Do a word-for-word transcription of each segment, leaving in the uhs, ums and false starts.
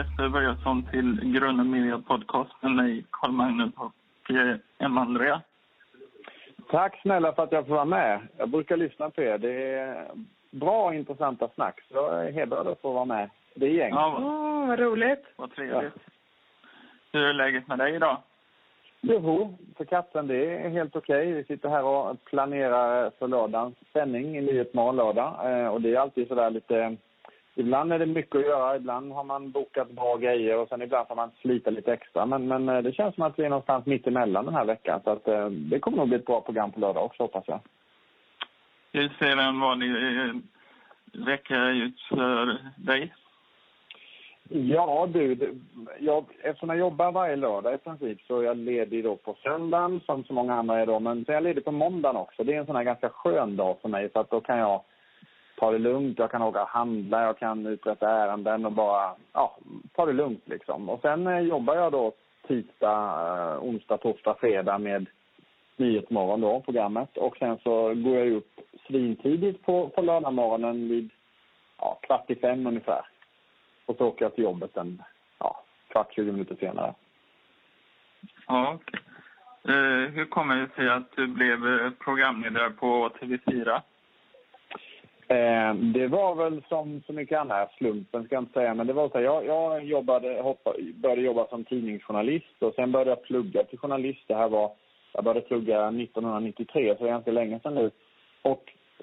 gästöver jag som till Gröna Miljöpodcast med mig, Carl Magnus och Emma Andrea. Tack snälla för att jag får vara med. Jag brukar lyssna på er. Det är bra och intressanta snack. Så jag är hedrad att få vara med. Det är gäng. Ja, vad, oh, vad roligt. Vad trevligt. Ja. Hur är läget med dig idag? Jo, för katten det är helt okej. Vi sitter här och planerar för lördagens spänning i Nyhetsmorgon lördag. Och det är alltid sådär lite... Ibland är det mycket att göra, ibland har man bokat bra grejer och sen ibland får man slita lite extra. Men, men det känns som att vi är någonstans mitt emellan den här veckan. Så att, eh, det kommer nog bli ett bra program på lördag också, hoppas jag. Hur ser en vanlig eh, vecka ut för dig? Ja du, jag, eftersom jag jobbar varje lördag i princip så är jag ledig då på söndagen som så många andra är då. Men så är jag ledig på måndagen också. Det är en sån här ganska skön dag för mig så att då kan jag... ta det lugnt, jag kan åka och handla, jag kan uträtta ärenden och bara, ja, ta det lugnt liksom. Och sen jobbar jag då tisdag, onsdag, torsdag, fredag med Nyhetsmorgon då, programmet. Och sen så går jag upp svintidigt på, på lördagmorgonen vid ja, kvart i fem ungefär. Och så åker jag till jobbet sen, ja, kvart, tjugo minuter senare. Ja, okej. Eh, hur kommer det sig att du blev programledare på T V fyra? Eh, det var väl som så mycket annat, slumpen ska jag inte säga, men det var så här, jag, jag jobbade, hoppa, började jobba som tidningsjournalist och sen började jag plugga till journalist. Det här var, jag började plugga nittonhundranittiotre, så det är inte länge sedan nu. Och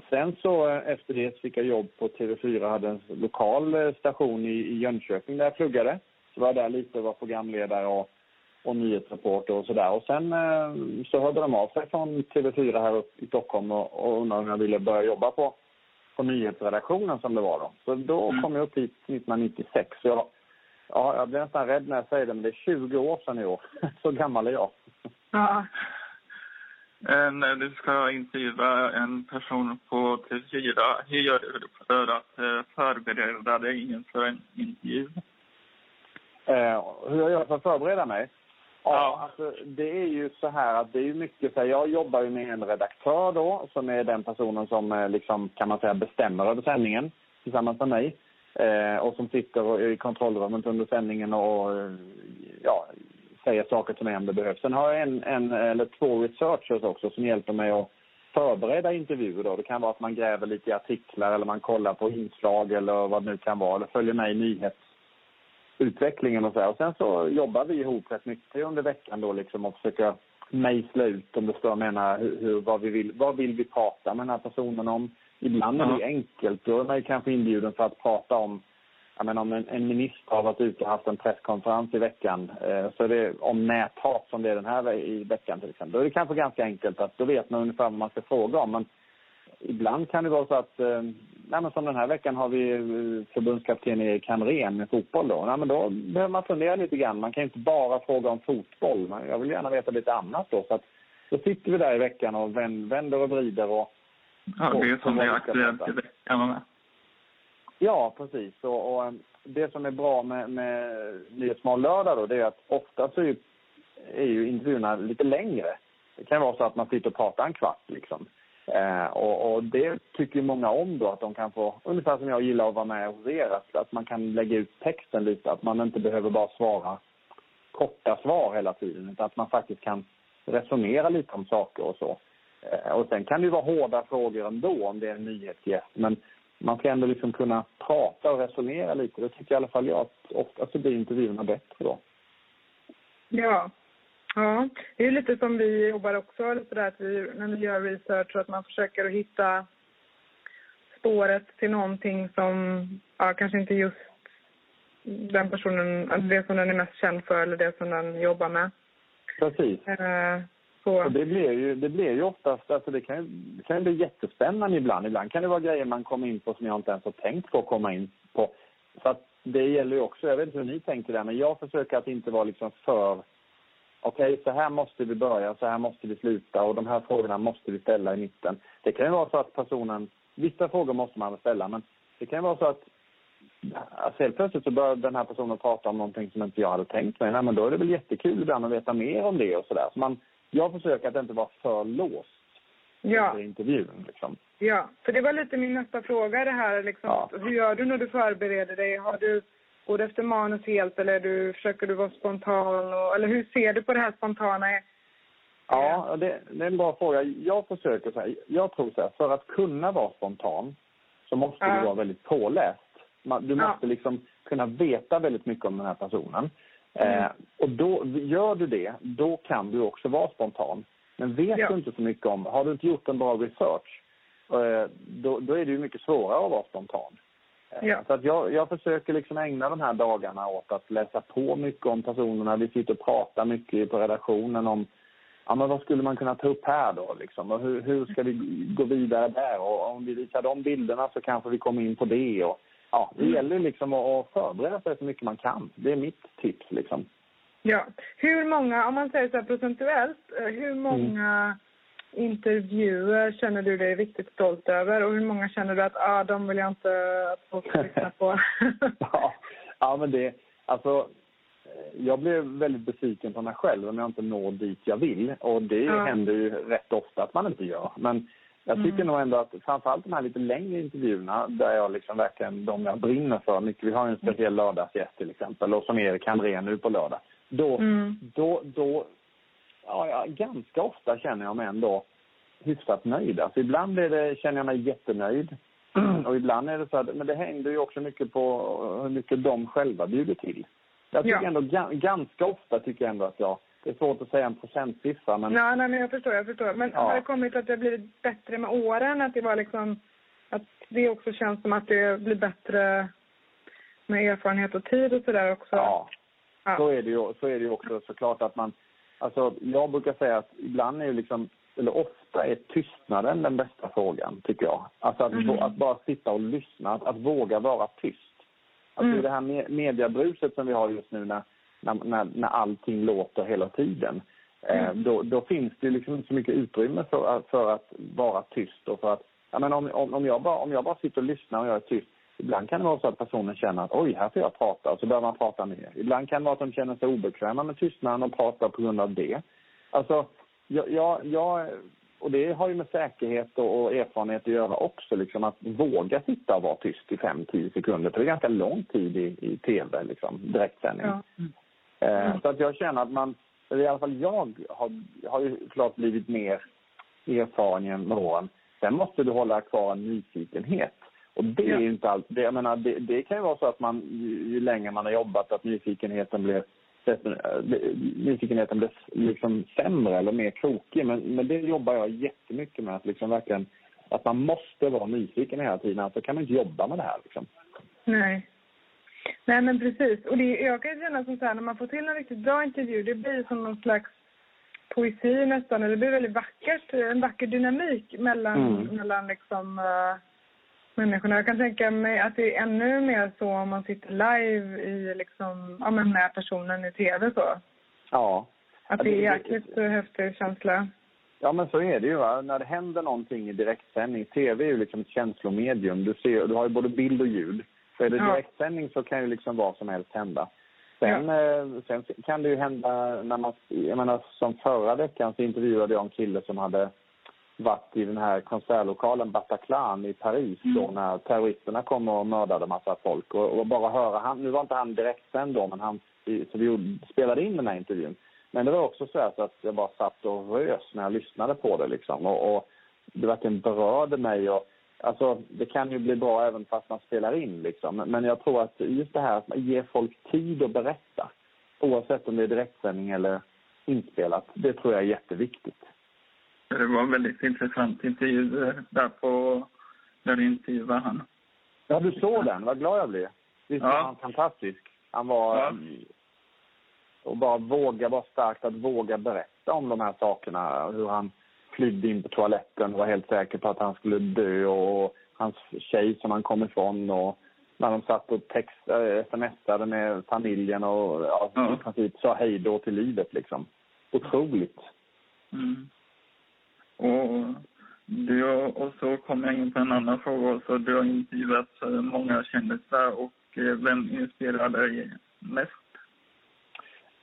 sen så efter det fick jag jobb på T V fyra, hade en lokal station i, i Jönköping där jag pluggade. Så var jag där lite och var programledare och, och nyhetsreporter och sådär. Och sen eh, så hörde de av sig från T V fyra här uppe i Stockholm och, och undrade om jag ville börja jobba på. på nyhetsredaktionen som det var då. Så då mm. kom jag upp hit nittonhundranittiosex. Så jag, ja, jag blev nästan rädd när jag säger det, men det är tjugo år sedan i år. Så gammal är jag. Ja. Äh, när du ska intervjua en person på T V fyra, hur gör du för att förbereda dig inför en intervju? Äh, hur jag gör för att förbereda mig? Ja, alltså, det är ju så här att det är ju mycket så här, jag jobbar ju med en redaktör då som är den personen som liksom kan man säga bestämmer över sändningen tillsammans med mig eh, och som sitter i kontrollrummet under sändningen och ja, säger saker till mig om det behövs. Sen har jag en, en eller två researchers också som hjälper mig att förbereda intervjuer då. Det kan vara att man gräver lite i artiklar eller man kollar på inslag eller vad det nu kan vara eller följer med i nyheter. Utvecklingen och så här. Och sen så jobbar vi ihop rätt mycket under veckan då liksom och försöka mejsla ut om det står menar hur, hur, vad vi vill, vad vill vi prata med den här personen om. Ibland mm. är det enkelt. Då är man kanske inbjuden för att prata om, jag menar, om en, en minister har varit ute och haft en presskonferens i veckan. Eh, så det är om näthat som det är den här i veckan till exempel. Då är det kanske ganska enkelt att då vet man ungefär vad man ska fråga om. Men ibland kan det vara så att eh, nej, men som den här veckan har vi förbundskapten Erik Hamre med fotboll då. Nej, men då behöver man fundera lite grann. Man kan ju inte bara fråga om fotboll. Men jag vill gärna veta lite annat då. Så att, då sitter vi där i veckan och vänder och vrider. Och, ja, det är som det är aktuellt i veckan. Ja, precis. Och, och det som är bra med, med Nyhetsmorgon lördag då, det är att ofta så är ju, är ju intervjuerna lite längre. Det kan vara så att man sitter och pratar en kvart liksom. Eh, och, och det tycker många om då, att de kan få, ungefär som jag gillar att vara med hos er, att, att man kan lägga ut texten lite, att man inte behöver bara svara korta svar hela tiden, utan att man faktiskt kan resonera lite om saker och så. Eh, och sen kan det ju vara hårda frågor ändå om det är en nyhetsgäst, men man ska ändå liksom kunna prata och resonera lite. Det tycker jag i alla fall jag, att ofta så blir intervjuerna bättre då. Ja. Ja, det är lite som vi jobbar också, lite där att vi, när vi gör research, så att man försöker att hitta spåret till någonting som, ja, kanske inte just den personen, det som den är mest känd för eller det som den jobbar med. Precis. Eh, så. Och det blir ju, det blir ju oftast, alltså det kan ju, det kan ju bli jättespännande ibland. Ibland kan det vara grejer man kommer in på som jag inte ens har tänkt på att komma in på. Så att det gäller ju också, jag vet inte hur ni tänker där, men jag försöker att inte vara liksom för... Okej, okay, så här måste vi börja, så här måste vi sluta och de här frågorna måste vi ställa i mitten. Det kan ju vara så att personen, vissa frågor måste man ställa, men det kan ju vara så att alltså helt plötsligt så börjar den här personen prata om någonting som inte jag hade tänkt mig. Nej, men då är det väl jättekul ibland att veta mer om det och sådär. Så man, jag försöker att inte vara för låst ja. under intervjun liksom. Ja, för det var lite min nästa fråga det här liksom. Ja. Hur gör du när du förbereder dig? Har du går du efter manus helt eller du, försöker du vara spontan? Och, eller hur ser du på det här spontana? Ja, det, det är en bra fråga. Jag försöker så här, jag tror så här, för att kunna vara spontan så måste ja. du vara väldigt påläst. Du måste ja. liksom kunna veta väldigt mycket om den här personen. Mm. Eh, och då gör du det, då kan du också vara spontan. Men vet ja. du inte så mycket om, har du inte gjort en bra research, eh, då, då är det ju mycket svårare att vara spontan. Eh, ja. Så att jag, jag försöker liksom ägna de här dagarna åt att läsa på mycket om personerna. Vi sitter och pratar mycket på redaktionen om, ja, men vad skulle man kunna ta upp här då? Liksom? Och hur, hur ska vi gå vidare där? Och om vi visar de bilderna så kanske vi kommer in på det. Och, ja, det gäller liksom att förbereda sig så mycket man kan. Det är mitt tips liksom. Ja, hur många, om man säger så här procentuellt, hur många mm. intervjuer känner du dig riktigt stolt över? Och hur många känner du att, ah, de vill jag inte att folk lyssna på? ja, ja, men det, alltså... Jag blev väldigt besviken på mig själv om jag inte når dit jag vill. Och det ja. händer ju rätt ofta att man inte gör. Men jag tycker mm. nog ändå att framförallt de här lite längre intervjuerna där jag liksom verkligen, de jag brinner för mycket. Vi har en speciell lördagsgäst till exempel och som Erik Hamre nu på lördag. Då, mm. då, då, ja, ja, ganska ofta känner jag mig ändå hyfsat nöjd. Alltså ibland är det, känner jag mig jättenöjd. Och ibland är det så att, men det händer ju också mycket på hur mycket de själva bjuder till. Jag tycker ja. ändå, g- ganska ofta tycker jag ändå att jag, det är svårt att säga en procentsiffra. Men... Nej, nej, men jag förstår, jag förstår. Men ja. har det kommit att det har blivit bättre med åren? Att det var liksom, att det också känns som att det blir bättre med erfarenhet och tid och sådär också? Ja, ja. Så, är det ju, så är det ju också såklart att man, alltså jag brukar säga att ibland är ju liksom, eller ofta är tystnaden den bästa frågan tycker jag. Alltså att, mm. att bara sitta och lyssna, att, att våga vara tyst. Alltså mm. det här mediebruset som vi har just nu när, när, när allting låter hela tiden. Mm. Eh, då, då finns det liksom inte så mycket utrymme för, för att vara tyst. Och för att, jag menar, om, om, om, jag bara, om jag bara sitter och lyssnar och jag är tyst. Ibland kan det vara så att personen känner att oj, här får jag prata. Och så börjar man prata mer. Ibland kan det vara att de känner sig obekväma med tystnaden och pratar på grund av det. Alltså, jag... jag, jag och det har ju med säkerhet och erfarenhet att göra också. Liksom att våga sitta och vara tyst i fem till tio sekunder. Det är ganska lång tid i, i tv, liksom, direktsändning. Ja. Mm. Eh, så att jag känner att man, eller i alla fall jag, har, har ju klart blivit mer erfaren genom åren. Sen måste du hålla kvar en nyfikenhet. Och det ja. är ju inte allt. Det, jag menar, det, det kan ju vara så att man, ju, ju längre man har jobbat, att nyfikenheten blir... nyfikenheten blir liksom sämre eller mer krokig, men, men det jobbar jag jättemycket med, att liksom verkligen att man måste vara nyfiken hela tiden, alltså kan man inte jobba med det här liksom. Nej. Nej men precis, och det, jag kan känna som så här, när man får till en riktigt bra intervju, det blir som någon slags poesi nästan, eller det blir väldigt vackert, en vacker dynamik mellan, mm. mellan liksom uh, människorna. Jag kan tänka mig att det är ännu mer så om man sitter live i liksom, ja, men med personen i tv så. Ja. Att det är jäkligt det... häftig känsla. Ja men så är det ju va. När det händer någonting i direktsändning, tv är ju liksom ett känslomedium. Du ser, du har ju både bild och ljud. Så är det ja. direktsändning så kan ju liksom vad som helst hända. Sen, ja. sen kan det ju hända när man, jag menar som förra veckan så intervjuade jag en kille som hade varit i den här konsertlokalen Bataclan i Paris mm. då när terroristerna kom och mördade massa folk. Och, och bara höra han, nu var inte han direkt sen då, men han, så vi gjorde, spelade in den här intervjun. Men det var också så, här, så att jag bara satt och rös när jag lyssnade på det liksom. Och, och det verkligen berörde mig. Och, alltså det kan ju bli bra även fast man spelar in liksom. Men, men jag tror att just det här att ge folk tid att berätta. Oavsett om det är direktsändning eller inspelat. Det tror jag är jätteviktigt. Det var en väldigt intressant intervju där på, där du intervjuade han. Ja, du såg den. Vad glad jag blev. Visst var ja. han fantastisk. Han var... Ja. Och bara våga, bara starkt att våga berätta om de här sakerna. Hur han flydde in på toaletten och var helt säker på att han skulle dö. Och hans tjej som han kom ifrån. Och när de satt och text, äh, smsade med familjen och ja, ja. i princip sa hej då till livet liksom. Otroligt. Mm. Och, du, och så kom jag in på en annan fråga. Så du har intervjuat många kändisar. Och vem inspirerar dig mest?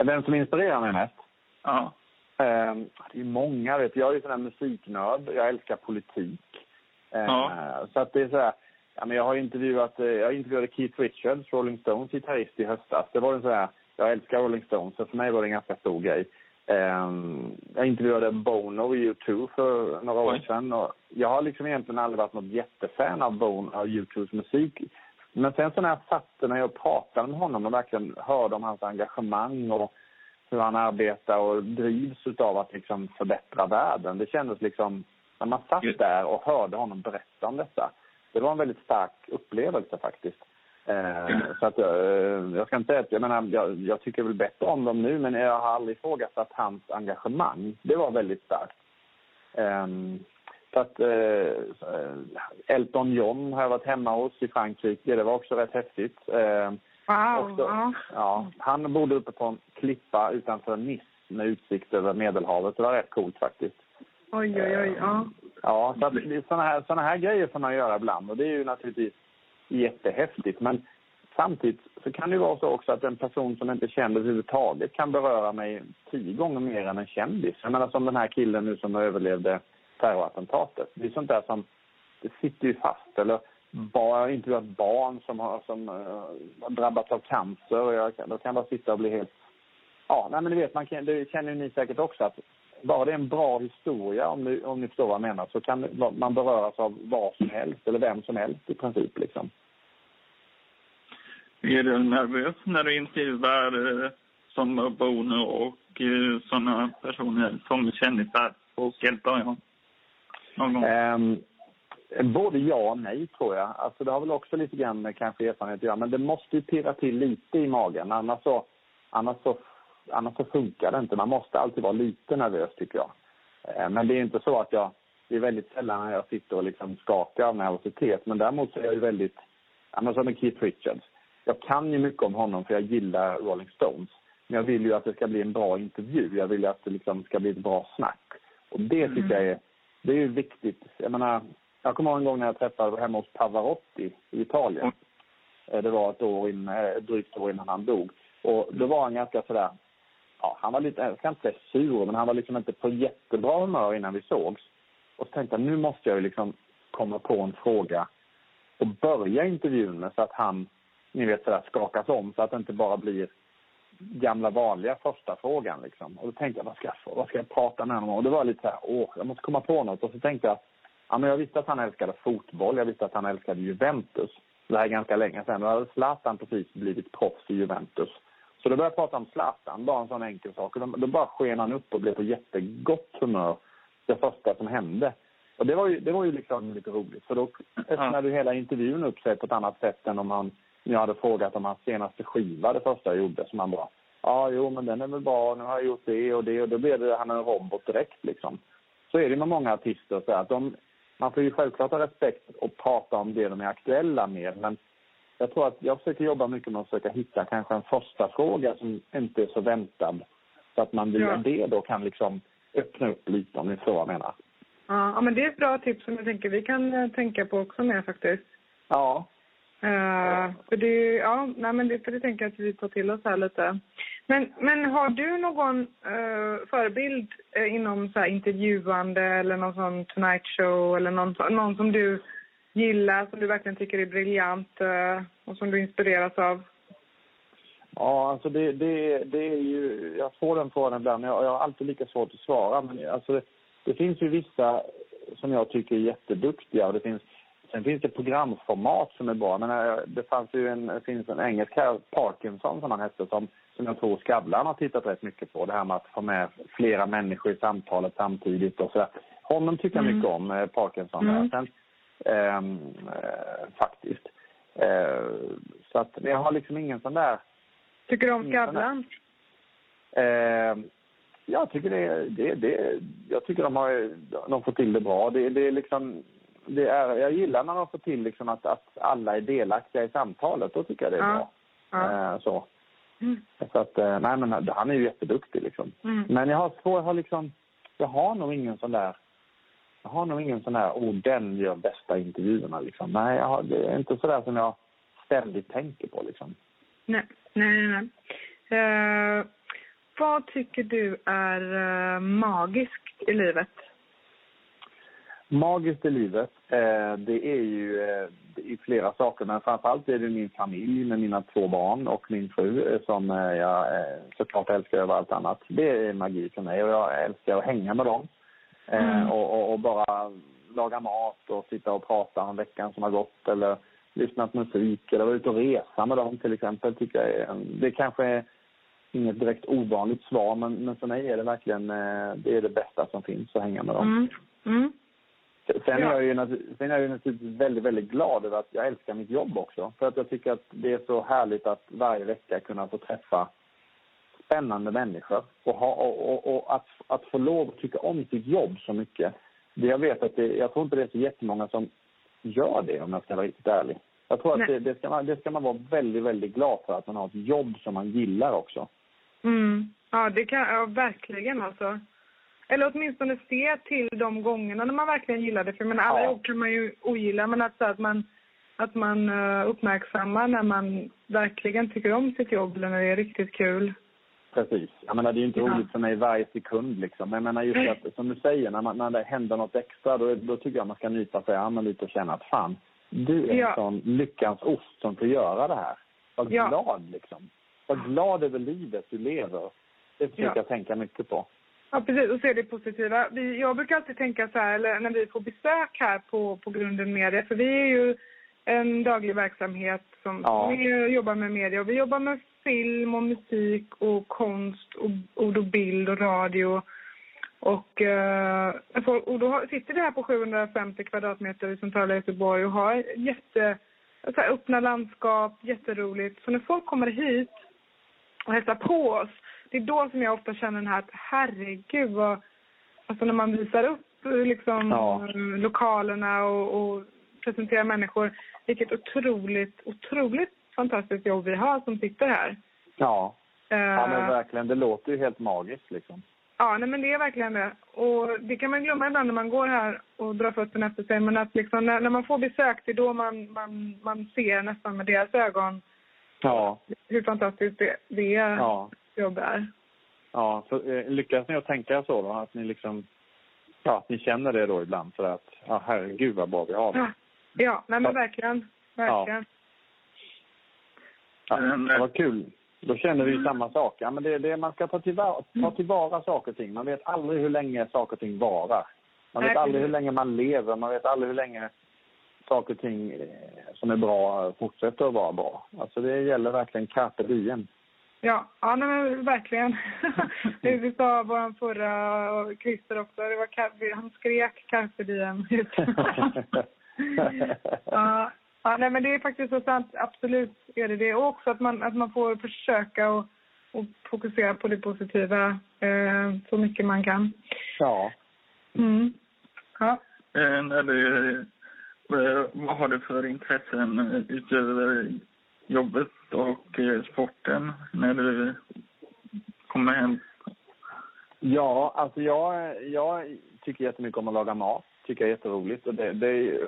Vem som inspirerar mig mest? Ja. Um, det är många. Vet du. Jag är ju sån här musiknörd. Jag älskar politik. Um, ja. Så att det är så här. Ja, men jag har intervjuat, jag intervjuade Keith Richards, Rolling Stones gitarrist, i höstas. Det var en så här, jag älskar Rolling Stones, så för mig var det en ganska stor grej. Um, jag intervjuade Bono i U två för några år sedan, och jag har liksom egentligen aldrig varit något jättefan av Bono och U tvås musik. Men sen så när jag satte, när jag pratade med honom och verkligen hörde om hans engagemang och hur han arbetar och drivs utav att liksom förbättra världen. Det kändes liksom, när man satt där och hörde honom berätta om detta, det var en väldigt stark upplevelse faktiskt. Eh, så att, eh, jag ska inte säga att, jag menar, jag, jag tycker väl bättre om dem nu, men jag har aldrig ifrågasatt hans engagemang. Det var väldigt starkt. Eh, så att, eh, Elton John har jag varit hemma hos i Frankrike. Det var också rätt häftigt. Eh, wow, också, ja. Ja, han bodde uppe på en klippa utanför Nice med utsikt över Medelhavet. Det var rätt coolt faktiskt. Oj, oj, oj, ja. Ja, så att det är såna här, såna här grejer får man göra ibland, och det är ju naturligtvis jättehäftigt. Men samtidigt så kan det ju vara så också att en person som inte känner överhuvudtaget kan beröra mig tio gånger mer än en kändis. Jag menar, som den här killen nu som överlevde terrorattentatet. Det är sånt där som det sitter ju fast. Eller bara, inte bara barn som har som, uh, drabbats av cancer. Och jag, då kan bara sitta och bli helt... Ja, nej, men du vet, man kan, det känner ju ni säkert också att bara det är en bra historia, om ni, om ni förstår vad jag menar, så kan man beröras av vad som helst eller vem som helst i princip. Liksom. Är du nervös när du intervjuar eh, som Bono och eh, sådana personer som kändisar och hjältar jag någon gång? Eh, både ja och nej, tror jag. Alltså, det har väl också lite grann kanske erfarenhet att göra, men det måste ju pirra till lite i magen, annars så... Annars så Annars så funkar det inte. Man måste alltid vara lite nervös, tycker jag. Men det är inte så att jag... Det är väldigt sällan när jag sitter och liksom skakar av nervositet. Men däremot så är jag ju väldigt... Annars som med Keith Richards. Jag kan ju mycket om honom för jag gillar Rolling Stones. Men jag vill ju att det ska bli en bra intervju. Jag vill ju att det liksom ska bli ett bra snack. Och det tycker mm. jag är... Det är ju viktigt. Jag menar... Jag kommer ihåg en gång när jag träffade hemma hos Pavarotti i Italien. Det var ett år innan, drygt år innan han dog. Och då var han ganska sådär... Ja, han var lite, jag ska inte säga sur, men han var liksom inte på jättebra humör innan vi sågs. Och så tänkte jag, nu måste jag ju liksom komma på en fråga och börja intervjun med, så att han, ni vet, sådär skakas om, så att det inte bara blir gamla vanliga första frågan liksom. Och då tänkte jag, vad ska jag, vad ska jag prata med honom om? Och det var lite så här, åh, jag måste komma på något. Och så tänkte jag, ja, men jag visste att han älskade fotboll, jag visste att han älskade Juventus. Det här är ganska länge sedan, då hade Zlatan precis blivit proffs i Juventus. Så då började jag prata om Zlatan, bara en sån enkel sak. Då, då bara sken han upp och blev på jättegott humör, det första som hände. Och det var ju, det var ju liksom lite roligt. För då öppnade ju hela intervjun upp sig på ett annat sätt än om han, jag hade frågat om hans senaste skiva, det första jag gjorde. Som han bara, ja ah, jo men den är väl bra, nu har jag gjort det och det. Och då blev det, han är en robot direkt liksom. Så är det med många artister. Så att de, man får ju självklart ha respekt och prata om det de är aktuella med, men jag tror att jag försöker jobba mycket med att försöka hitta kanske en första fråga som inte är så väntad. Så att man via ja. det då kan liksom öppna upp lite, om ni så jag menar. Ja, men det är ett bra tips som jag tänker vi kan tänka på också med faktiskt. Ja. Uh, ja. För det, ja, nej men det, för det tänker jag att vi tar till oss här lite. Men, men har du någon uh, förebild uh, inom så här intervjuande eller någon sån Tonight Show eller någon, någon som du... gillar, som du verkligen tycker är briljant och som du inspireras av? Ja, alltså det, det, det är ju... Jag får den frågan ibland. Jag, jag har alltid lika svårt att svara. Men alltså det, det finns ju vissa som jag tycker är jätteduktiga. Och det finns, sen finns det programformat som är bra. Men det fanns ju en, det finns en engelsk här, Parkinson som han hette, som, som jag tror Skavlan har tittat rätt mycket på. Det här med att få med flera människor i samtalet samtidigt och sådär. Honom tycker jag mm. mycket om, Parkinson. Mm. Sen, Eh, eh, faktiskt eh, så att jag har liksom ingen sån där. Tycker du om Skavlan? Eh, jag tycker det, det, det jag tycker de har de får till det bra. Det, det är liksom det är, jag gillar när de får till liksom att, att alla är delaktiga i samtalet, då tycker jag det är ja. bra. Ja. Eh, så. Mm. Så att nej, men han är ju jätteduktig liksom. Mm. Men jag har svår, jag har liksom jag har nog ingen sån där Jag har nog ingen sån här, oh, den gör bästa intervjuerna liksom. Nej, jag har, det är inte sådär som jag ständigt tänker på liksom. Nej, nej, nej. Uh, vad tycker du är uh, magiskt i livet? Magiskt i livet, eh, det är ju eh, det är flera saker, men framförallt är det min familj med mina två barn och min fru som eh, jag eh, såklart älskar över allt annat. Det är magi för mig och jag älskar att hänga med dem eh, mm. och, och, och bara laga mat och sitta och prata om veckan som har gått eller lyssna på musik eller vara ute och resa med dem till exempel. Tycker jag är, det kanske är inget direkt ovanligt svar, men, men för mig är det verkligen eh, det, är det bästa som finns att hänga med dem. Mm. Mm. Sen är, jag ju natur- sen är jag ju naturligtvis väldigt, väldigt glad över att jag älskar mitt jobb också. För att jag tycker att det är så härligt att varje vecka kunna få träffa spännande människor. Och, ha, och, och, och att, att få lov att tycka om sitt jobb så mycket. Det jag vet att det, jag tror inte det är så jättemånga som gör det, om jag ska vara riktigt ärlig. Jag tror att det, det, ska man, det ska man vara väldigt, väldigt glad för. Att man har ett jobb som man gillar också. Mm. Ja, det kan ja, verkligen alltså. Eller åtminstone se till de gångerna när man verkligen gillar det. För men alla jobb kan man ju ogilla. Men att, så att, man, att man uppmärksammar när man verkligen tycker om sitt jobb. Eller när det är riktigt kul. Precis. Jag menar, det är ju inte ja. roligt för mig varje sekund. Liksom. Men jag menar just att, som du säger, när, man, när det händer något extra. Då, då tycker jag man ska nypa sig an lite och känna att fan. Du är ja. en sån lyckans ost som får göra det här. Var ja. glad liksom. Var glad över livet du lever. Det försöker ja. jag tänka mycket på. Ja, precis. Och så är det positiva. Vi, jag brukar alltid tänka så här, eller när vi får besök här på, på Grunden Media. För vi är ju en daglig verksamhet som ja. vi jobbar med media. Och vi jobbar med film och musik och konst och ord och bild och radio. Och, eh, och då sitter vi här på sjuhundrafemtio kvadratmeter i centrala Göteborg och har jätte, så här, öppna landskap, jätteroligt. Så när folk kommer hit och hälsar på oss, det är då som jag ofta känner den här att herregud vad, alltså när man visar upp liksom ja. lokalerna och, och presenterar människor, vilket otroligt, otroligt fantastiskt jobb vi har som sitter här. Ja, uh, ja men verkligen, det låter ju helt magiskt liksom. Ja, nej, men det är verkligen det. Och det kan man glömma ibland när man går här och drar fötten efter sig, men att liksom när, när man får besök, det är då man, man, man ser nästan med deras ögon ja. hur fantastiskt det, det är. Ja. Jobbar. Ja, så eh, lyckas ni att tänka så då? Att ni liksom, ja, att ni känner det då ibland för att, ja herregud vad bra vi har det. Ja, ja nej, men så, verkligen. Verkligen. Ja. Ja, det var kul. Då känner vi ju mm. samma sak. Ja, men det är det man ska ta tillvara, ta tillvara saker och ting. Man vet aldrig hur länge saker och ting varar. Man vet nej, aldrig hur länge man lever. Man vet aldrig hur länge saker och ting eh, som är bra fortsätter att vara bra. Alltså det gäller verkligen carpe diem. Ja, ja nej, men verkligen. Vi sa vår förra Christer också. Det var, han skrek carpe diem. ja, ja, nej, men det är faktiskt så sant. Absolut är det det. Och också att man, att man får försöka och, och fokusera på det positiva eh, så mycket man kan. Ja. Mm. Ja. Eh, när du, eh, vad har du för intressen utöver jobbet och sporten när du kommer hem? Ja, alltså jag, jag tycker jättemycket om att laga mat. Tycker jag är jätteroligt. Och det, det, jag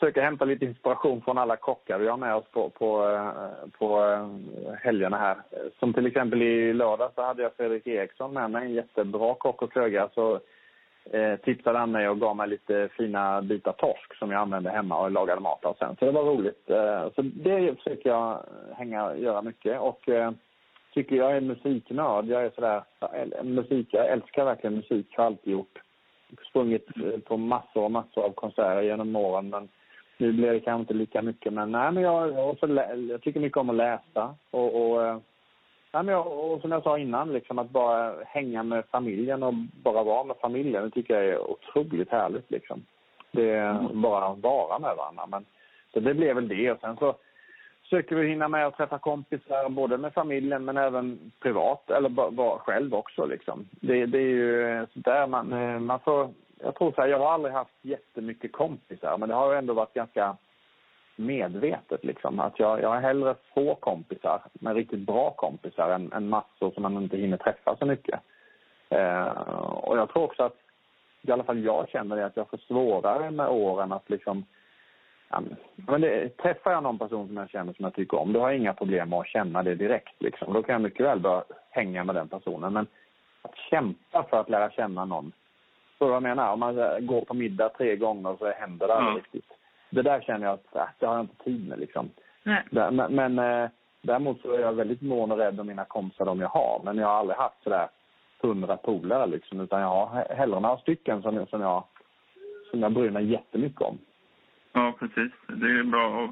försöker hämta lite inspiration från alla kockar vi har med oss på, på, på helgerna här. Som till exempel i lördag så hade jag Fredrik Eriksson med mig, en jättebra kock och kröga. Så eh, tipsade han mig och gav mig lite fina bitar torsk som jag använde hemma och lagade mat av sen. Så det var roligt. Eh, så det försöker jag hänga göra mycket. Och eh, tycker jag är musiknörd. Jag är sådär, musik, jag älskar verkligen musik. Jag har alltid gjort. Sprungit på massor och massor av konserter genom åren. Men nu blir det kanske inte lika mycket. Men, nej, men jag, och så lä- jag tycker mycket om att läsa. Och, och, nej, men jag, och som jag sa innan, liksom, att bara hänga med familjen och bara vara med familjen. Det tycker jag är otroligt härligt. Liksom. Det är mm. bara att vara med varandra. Men, så det blev väl det. Och sen så försöker vi hinna med att träffa kompisar både med familjen men även privat eller bara b- själv också liksom. Det, det är ju där man, man får, jag tror så här, jag har aldrig haft jättemycket kompisar men det har ju ändå varit ganska medvetet liksom. Att jag, jag har hellre få kompisar men riktigt bra kompisar än, än massor som man inte hinner träffa så mycket. Eh, och jag tror också att i alla fall jag känner det att jag får svårare med åren att liksom men det, träffar jag någon person som jag känner som jag tycker om, då har jag inga problem med att känna det direkt. Liksom. Då kan jag mycket väl börja hänga med den personen. Men att kämpa för att lära känna någon Så jag menar, om man går på middag tre gånger så händer det mm. riktigt. Det där känner jag att äh, det har jag inte tid med liksom. Nej. Men, men äh, däremot så är jag väldigt mån och rädd om mina kompisar de jag har. Men jag har aldrig haft sådär hundra polare liksom. Utan jag har hellre några stycken som, som, jag, som jag bryr mig jättemycket om. Ja, precis. Det är bra att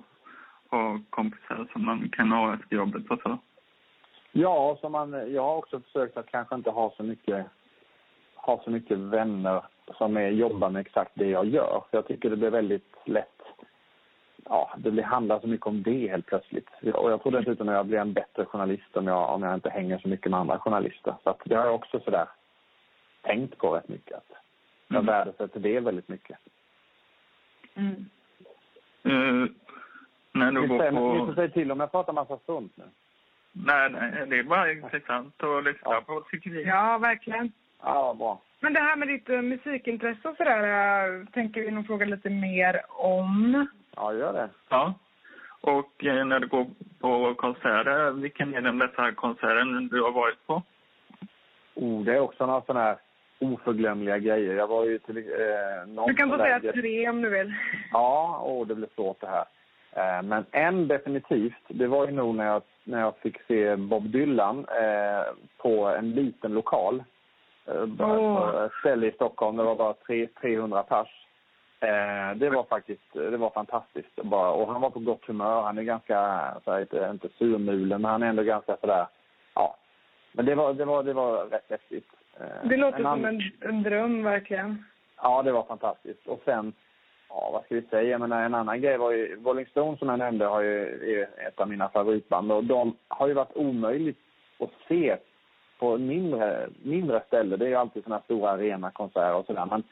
ha kompisar som man kan ha efter jobbet och så. Ja, så man, jag har också försökt att kanske inte ha så mycket... har så mycket vänner som är, jobbar med exakt det jag gör. För jag tycker det blir väldigt lätt. Ja, det blir, handlar så mycket om det helt plötsligt. Och jag tror dessutom att jag blir en bättre journalist om jag, om jag inte hänger så mycket med andra journalister. Så att det har jag också sådär tänkt på rätt mycket. Att jag mm. värdesätter det väldigt mycket. Mm. Uh, när du går säger, på... Ni får säga till om jag pratar massa sånt nu. Nej, nej. Det är bara intressant att lyssna ja. på, tycker vi. Ja, verkligen. Ja, bra. Men det här med ditt uh, musikintresse och sådär, tänker vi nog fråga lite mer om. Ja, gör det. Ja. Och eh, när du går på konserter, vilken är den bästa konserten du har varit på? Oh, det är också några sådana här oförglömliga grejer. Jag var ju till eh, någon... Du kan få säga där... tre om du vill. Ja, åh, oh, det blir svårt det här. Eh, men en definitivt, det var ju nog när jag, när jag fick se Bob Dylan eh, på en liten lokal. Oh. Ställe i Stockholm, det var bara tre, trehundra pers. Eh, det var faktiskt, det var fantastiskt bara. Och han var på gott humör, han är ganska så här, inte, inte surmulen, men han är ändå ganska sådär, ja. Men det var, det var, det var rätt häftigt. Eh, det låter en som en, en dröm verkligen. Ja, det var fantastiskt. Och sen, ja vad ska vi säga, jag menar, en annan grej var ju, Rolling Stones som jag nämnde har ju, är ett av mina favoritband, och de har ju varit omöjligt att se på mindre, mindre ställe. Det är ju alltid sådana stora arenakonserter och sådär. Men,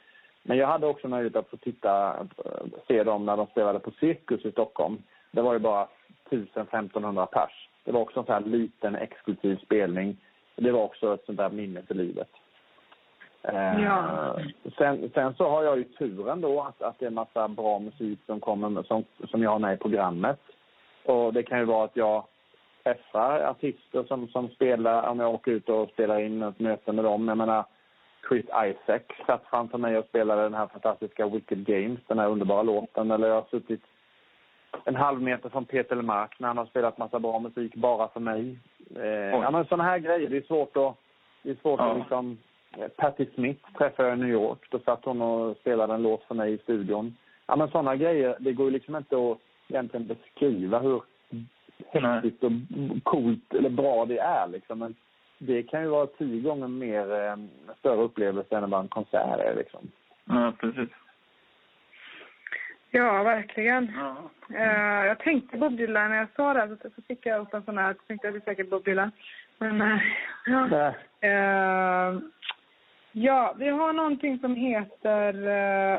men jag hade också möjlighet att få titta, se dem när de spelade på Cirkus i Stockholm. Det var ju bara tusen femtonhundra pers. Det var också en sån här liten exklusiv spelning. Det var också ett sånt där minne för livet. Ja. Eh, sen, sen så har jag ju turen då att, att det är en massa bra musik som, kommer, som, som jag har med i programmet. Och det kan ju vara att jag träffar artister som, som spelar, om jag åker ut och spelar in ett möte med dem. Jag menar, Chris Isaac satt framför mig och spelade den här fantastiska Wicked Games, den här underbara låten. Eller jag har suttit en halv meter från Peter Mark när han har spelat massa bra musik bara för mig. Eh, ja, men sådana här grejer, det är svårt att, det är svårt ja. att liksom... Patti Smith träffade jag i New York, då satt hon och spelade en låt för mig i studion. Ja, men sådana grejer, det går ju liksom inte att egentligen beskriva hur häftigt och coolt eller bra det är liksom. Men det kan ju vara tio gånger mer eh, större upplevelse än bara en konsert är liksom. Ja, precis. Ja, verkligen. Ja. Uh, jag tänkte Bob Dylan när jag sa det, så, så fick jag upp en sån här, så tänkte jag det är säkert Bob Dylan. Men uh, ja. Uh, ja, vi har någonting som heter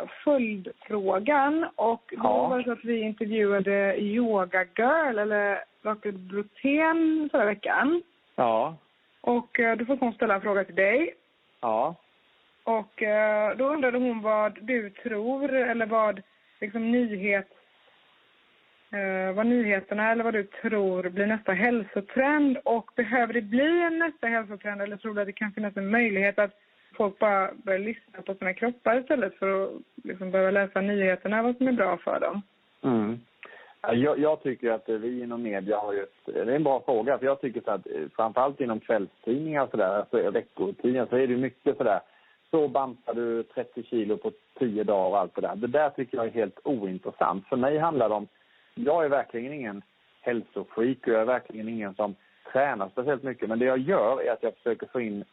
uh, följdfrågan, och då ja. var det så att vi intervjuade Yoga Girl eller Rocket Brutén förra veckan. Ja. Och uh, då får hon ställa en fråga till dig. Ja. Och uh, då undrade hon vad du tror eller vad liksom nyhet uh, vad nyheterna eller vad du tror blir nästa hälsotrend, och behöver det bli en nästa hälsotrend, eller tror du att det kan finnas en möjlighet att folk bara börjar lyssna på sina kroppar istället för att liksom börja läsa nyheterna, vad som är bra för dem? Mm. Jag, jag tycker att vi inom media har ju... Ett, det är en bra fråga, för jag tycker så att framförallt inom kvällstidningar och sådär, alltså veckotidningar, så är det mycket sådär, så bantar du trettio kilo på tio dagar och allt det där. Det där tycker jag är helt ointressant. För mig handlar det om... Jag är verkligen ingen hälsofreak och jag är verkligen ingen som tränar speciellt mycket. Men det jag gör är att jag försöker få in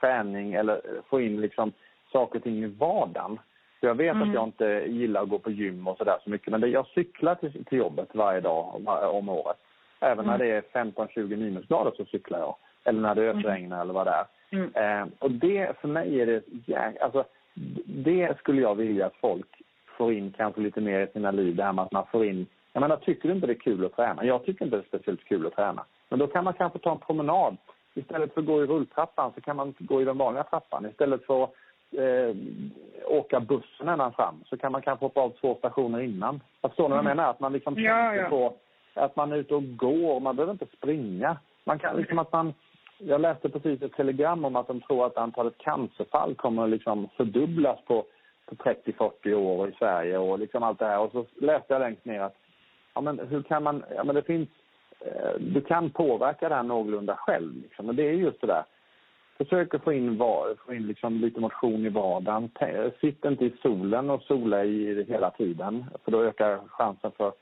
träning eller få in liksom saker och ting i vardagen. Så jag vet mm. att jag inte gillar att gå på gym och sådär så mycket. Men det, jag cyklar till, till jobbet varje dag om, om året. Även mm. när det är femton tjugo minusgrader så cyklar jag. Eller när det ösregnar mm. eller vad det är. Mm. Eh, och det för mig är det... Ja, alltså, det skulle jag vilja att folk får in kanske lite mer i sina liv. Det här med att man får in... Jag menar, tycker du inte det är kul att träna? Jag tycker inte det är speciellt kul att träna. Men då kan man kanske ta en promenad. Istället för att gå i rulltrappan så kan man gå i den vanliga trappan. Istället för att eh, åka bussen ända fram så kan man kanske hoppa av två stationer innan. Jag förstår mm. vad jag menar, att man liksom ja, tänker ja. på att man är ute och går. Man behöver inte springa. Man kan liksom att man Jag läste precis ett telegram om att de tror att antalet cancerfall kommer liksom fördubblas på, på trettio till fyrtio år i Sverige och liksom allt det här. Och så läste jag längst ner att ja, men hur kan man, ja, men det finns, eh, du kan påverka det här någorlunda själv. Liksom. Och det är just det där. Försök att få in, var, få in liksom lite motion i vardagen. Sitt inte i solen och sola i hela tiden. För då ökar chansen för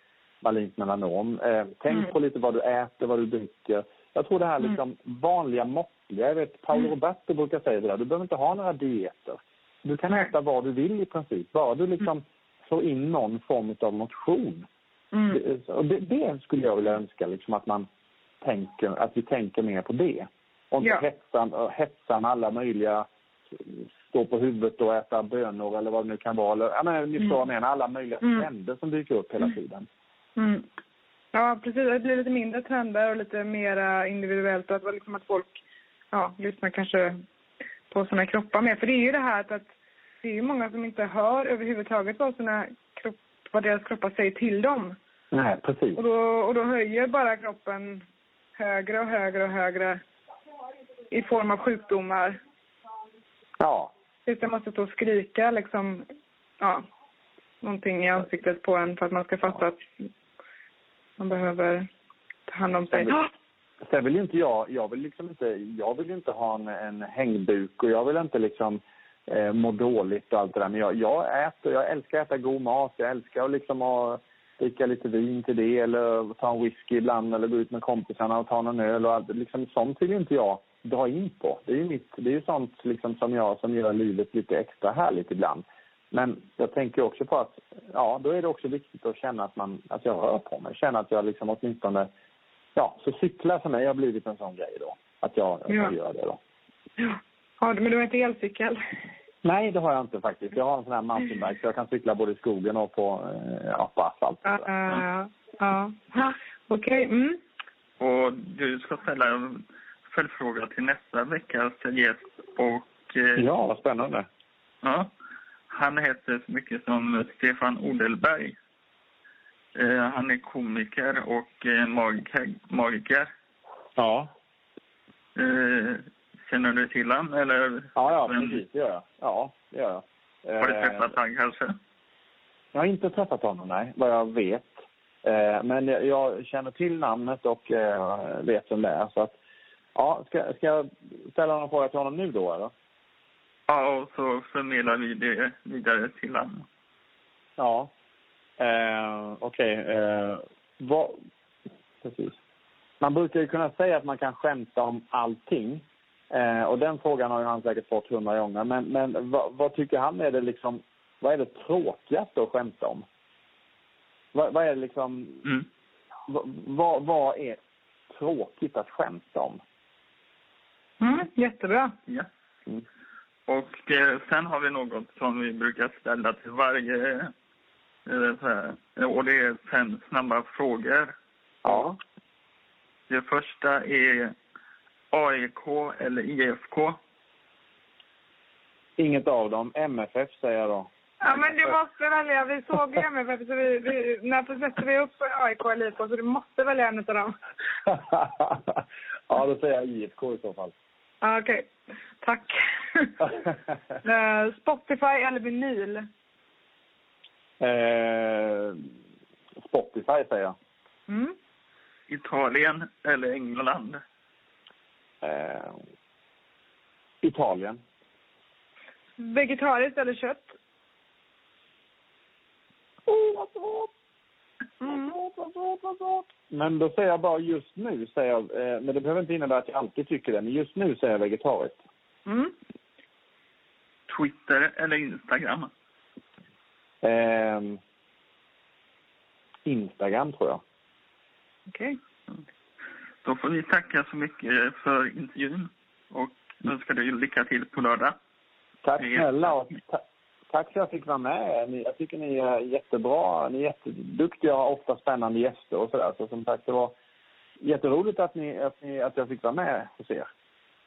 malignt melanom. Eh, tänk mm. på lite vad du äter, vad du dricker. Jag tror det här liksom mm. vanliga måttliga. Jag vet, Paolo mm. Roberto brukar säga det där. Du behöver inte ha några dieter. Du kan äta vad du vill i princip. Bara du liksom får in någon form av motion. Mm. Det, det, det skulle jag vilja önska. Liksom, att, man tänker, att vi tänker mer på det. Och inte ja. hetsan, hetsan alla möjliga. Stå på huvudet och äta bönor eller vad det nu kan vara. Eller, jag menar, ni mm. står med alla möjliga trender som dyker upp hela tiden. Mm. Ja, precis. Det blir lite mindre trender och lite mer individuellt. Att, liksom att folk ja, lyssnar kanske på sina kroppar mer. För det är ju det här att, att det är ju många som inte hör överhuvudtaget vad, sina kropp, vad deras kroppar säger till dem. Nej, precis. Och då, och då höjer bara kroppen högre och högre och högre i form av sjukdomar. Ja. Utan man måste stå och skrika liksom, ja, någonting i ansiktet på en för att man ska fatta att man behöver ta hand om sig. Sen vill, sen vill inte jag, jag vill liksom inte, jag vill inte ha en, en hängbuk och jag vill inte liksom eh, må dåligt och allt det där. Men jag, jag äter, jag älskar att äta god mat, jag älskar att liksom ha, dricka lite vin till det eller ta en whisky ibland eller gå ut med kompisarna och ta någon öl och allt. Liksom, sånt vill inte jag dra in på. Det är ju mitt, det är ju sånt liksom som jag som gör livet lite extra härligt ibland. Men jag tänker också på att ja, då är det också viktigt att känna att man att jag rör på mig. Känna att jag liksom åtminstone ja, så cyklar för mig har blivit en sån grej då. Att jag, att jag ja. gör det då. Ja. Ja, men du har inte elcykel? Nej, det har jag inte faktiskt. Jag har en sån här mountainbike så jag kan cykla både i skogen och på, ja, på asfalt. Ja, ja, ja. ja. Okej. Okay. Mm. Och du ska ställa en följdfråga till nästa veckas gäst. Och, eh... ja, vad spännande. Ja. Han heter så mycket som Stefan Odelberg. Eh, han är komiker och eh, magiker. magiker. Ja. Eh, känner du till han, eller? Ja, ja, precis. Det gör jag. Ja, det gör jag. Har du träffat han kanske? Jag har inte träffat honom, nej. Vad jag vet. Eh, men jag känner till namnet och eh, vet vem det är. Så att, ja, ska, ska jag ställa någon fråga till honom nu då, eller? Ja, och så förmedlar vi det vidare till honom. Ja, eh, okej. Okay. Eh, vad... Precis. Man brukar ju kunna säga att man kan skämta om allting. Eh, och den frågan har ju han säkert fått hundra gånger. Men, men vad, vad tycker han är det liksom... Vad är det tråkigaste att skämta om? Vad, vad är det liksom... Mm. Vad, vad, vad är tråkigt att skämta om? Mm, jättebra. Ja. Mm. Och eh, sen har vi något som vi brukar ställa till varje, eh, så här, och det är fem snabba frågor. Ja. Det första är A I K eller I F K? Inget av dem. M F F säger jag då. Ja, men du måste välja. Vi såg M F F, så vi, vi, när sätter vi upp A I K eller I F K, så du måste välja en av dem. Ja, då säger jag I F K i så fall. Okej, okay. Tack. uh, Spotify eller vinyl? Uh, Spotify säger jag. Mm. Italien eller England? Uh, Italien. Vegetariskt eller kött? Oh, vad svårt. Mm. Vad svårt, vad svårt, vad svårt. Men då säger jag bara just nu, säger jag, eh, men det behöver inte innebära att jag alltid tycker det, men just nu säger jag vegetariskt. Mm. Twitter eller Instagram? Eh, Instagram tror jag. Okej. Okay. Då får vi tacka så mycket för intervjun och önskar dig lycka till på lördag. Tack snälla och ta- tack för att jag fick vara med. Ni, jag tycker ni är jättebra. Ni är jätteduktiga och har ofta spännande gäster och sådär. Så som sagt, det var jätteroligt att, ni, att, ni, att jag fick vara med hos er.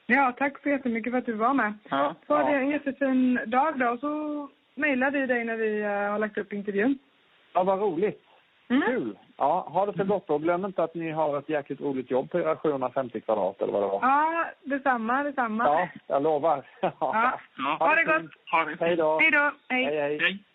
Ja, tack så jättemycket för att du var med. Ja. Så ja. Det en jättefin dag då. Så mejlar vi dig när vi har lagt upp intervjun. Ja, vad roligt. Mm. Kul! Ja, ha det så gott och glöm inte att ni har ett jäkligt roligt jobb på era sjuhundrafemtio kvadrat eller vad det var. Ja, detsamma, detsamma. Ja, jag lovar. Ja. Ja. Ha det gott! Hej då! Hej då! Hej! Hej, hej. Hej.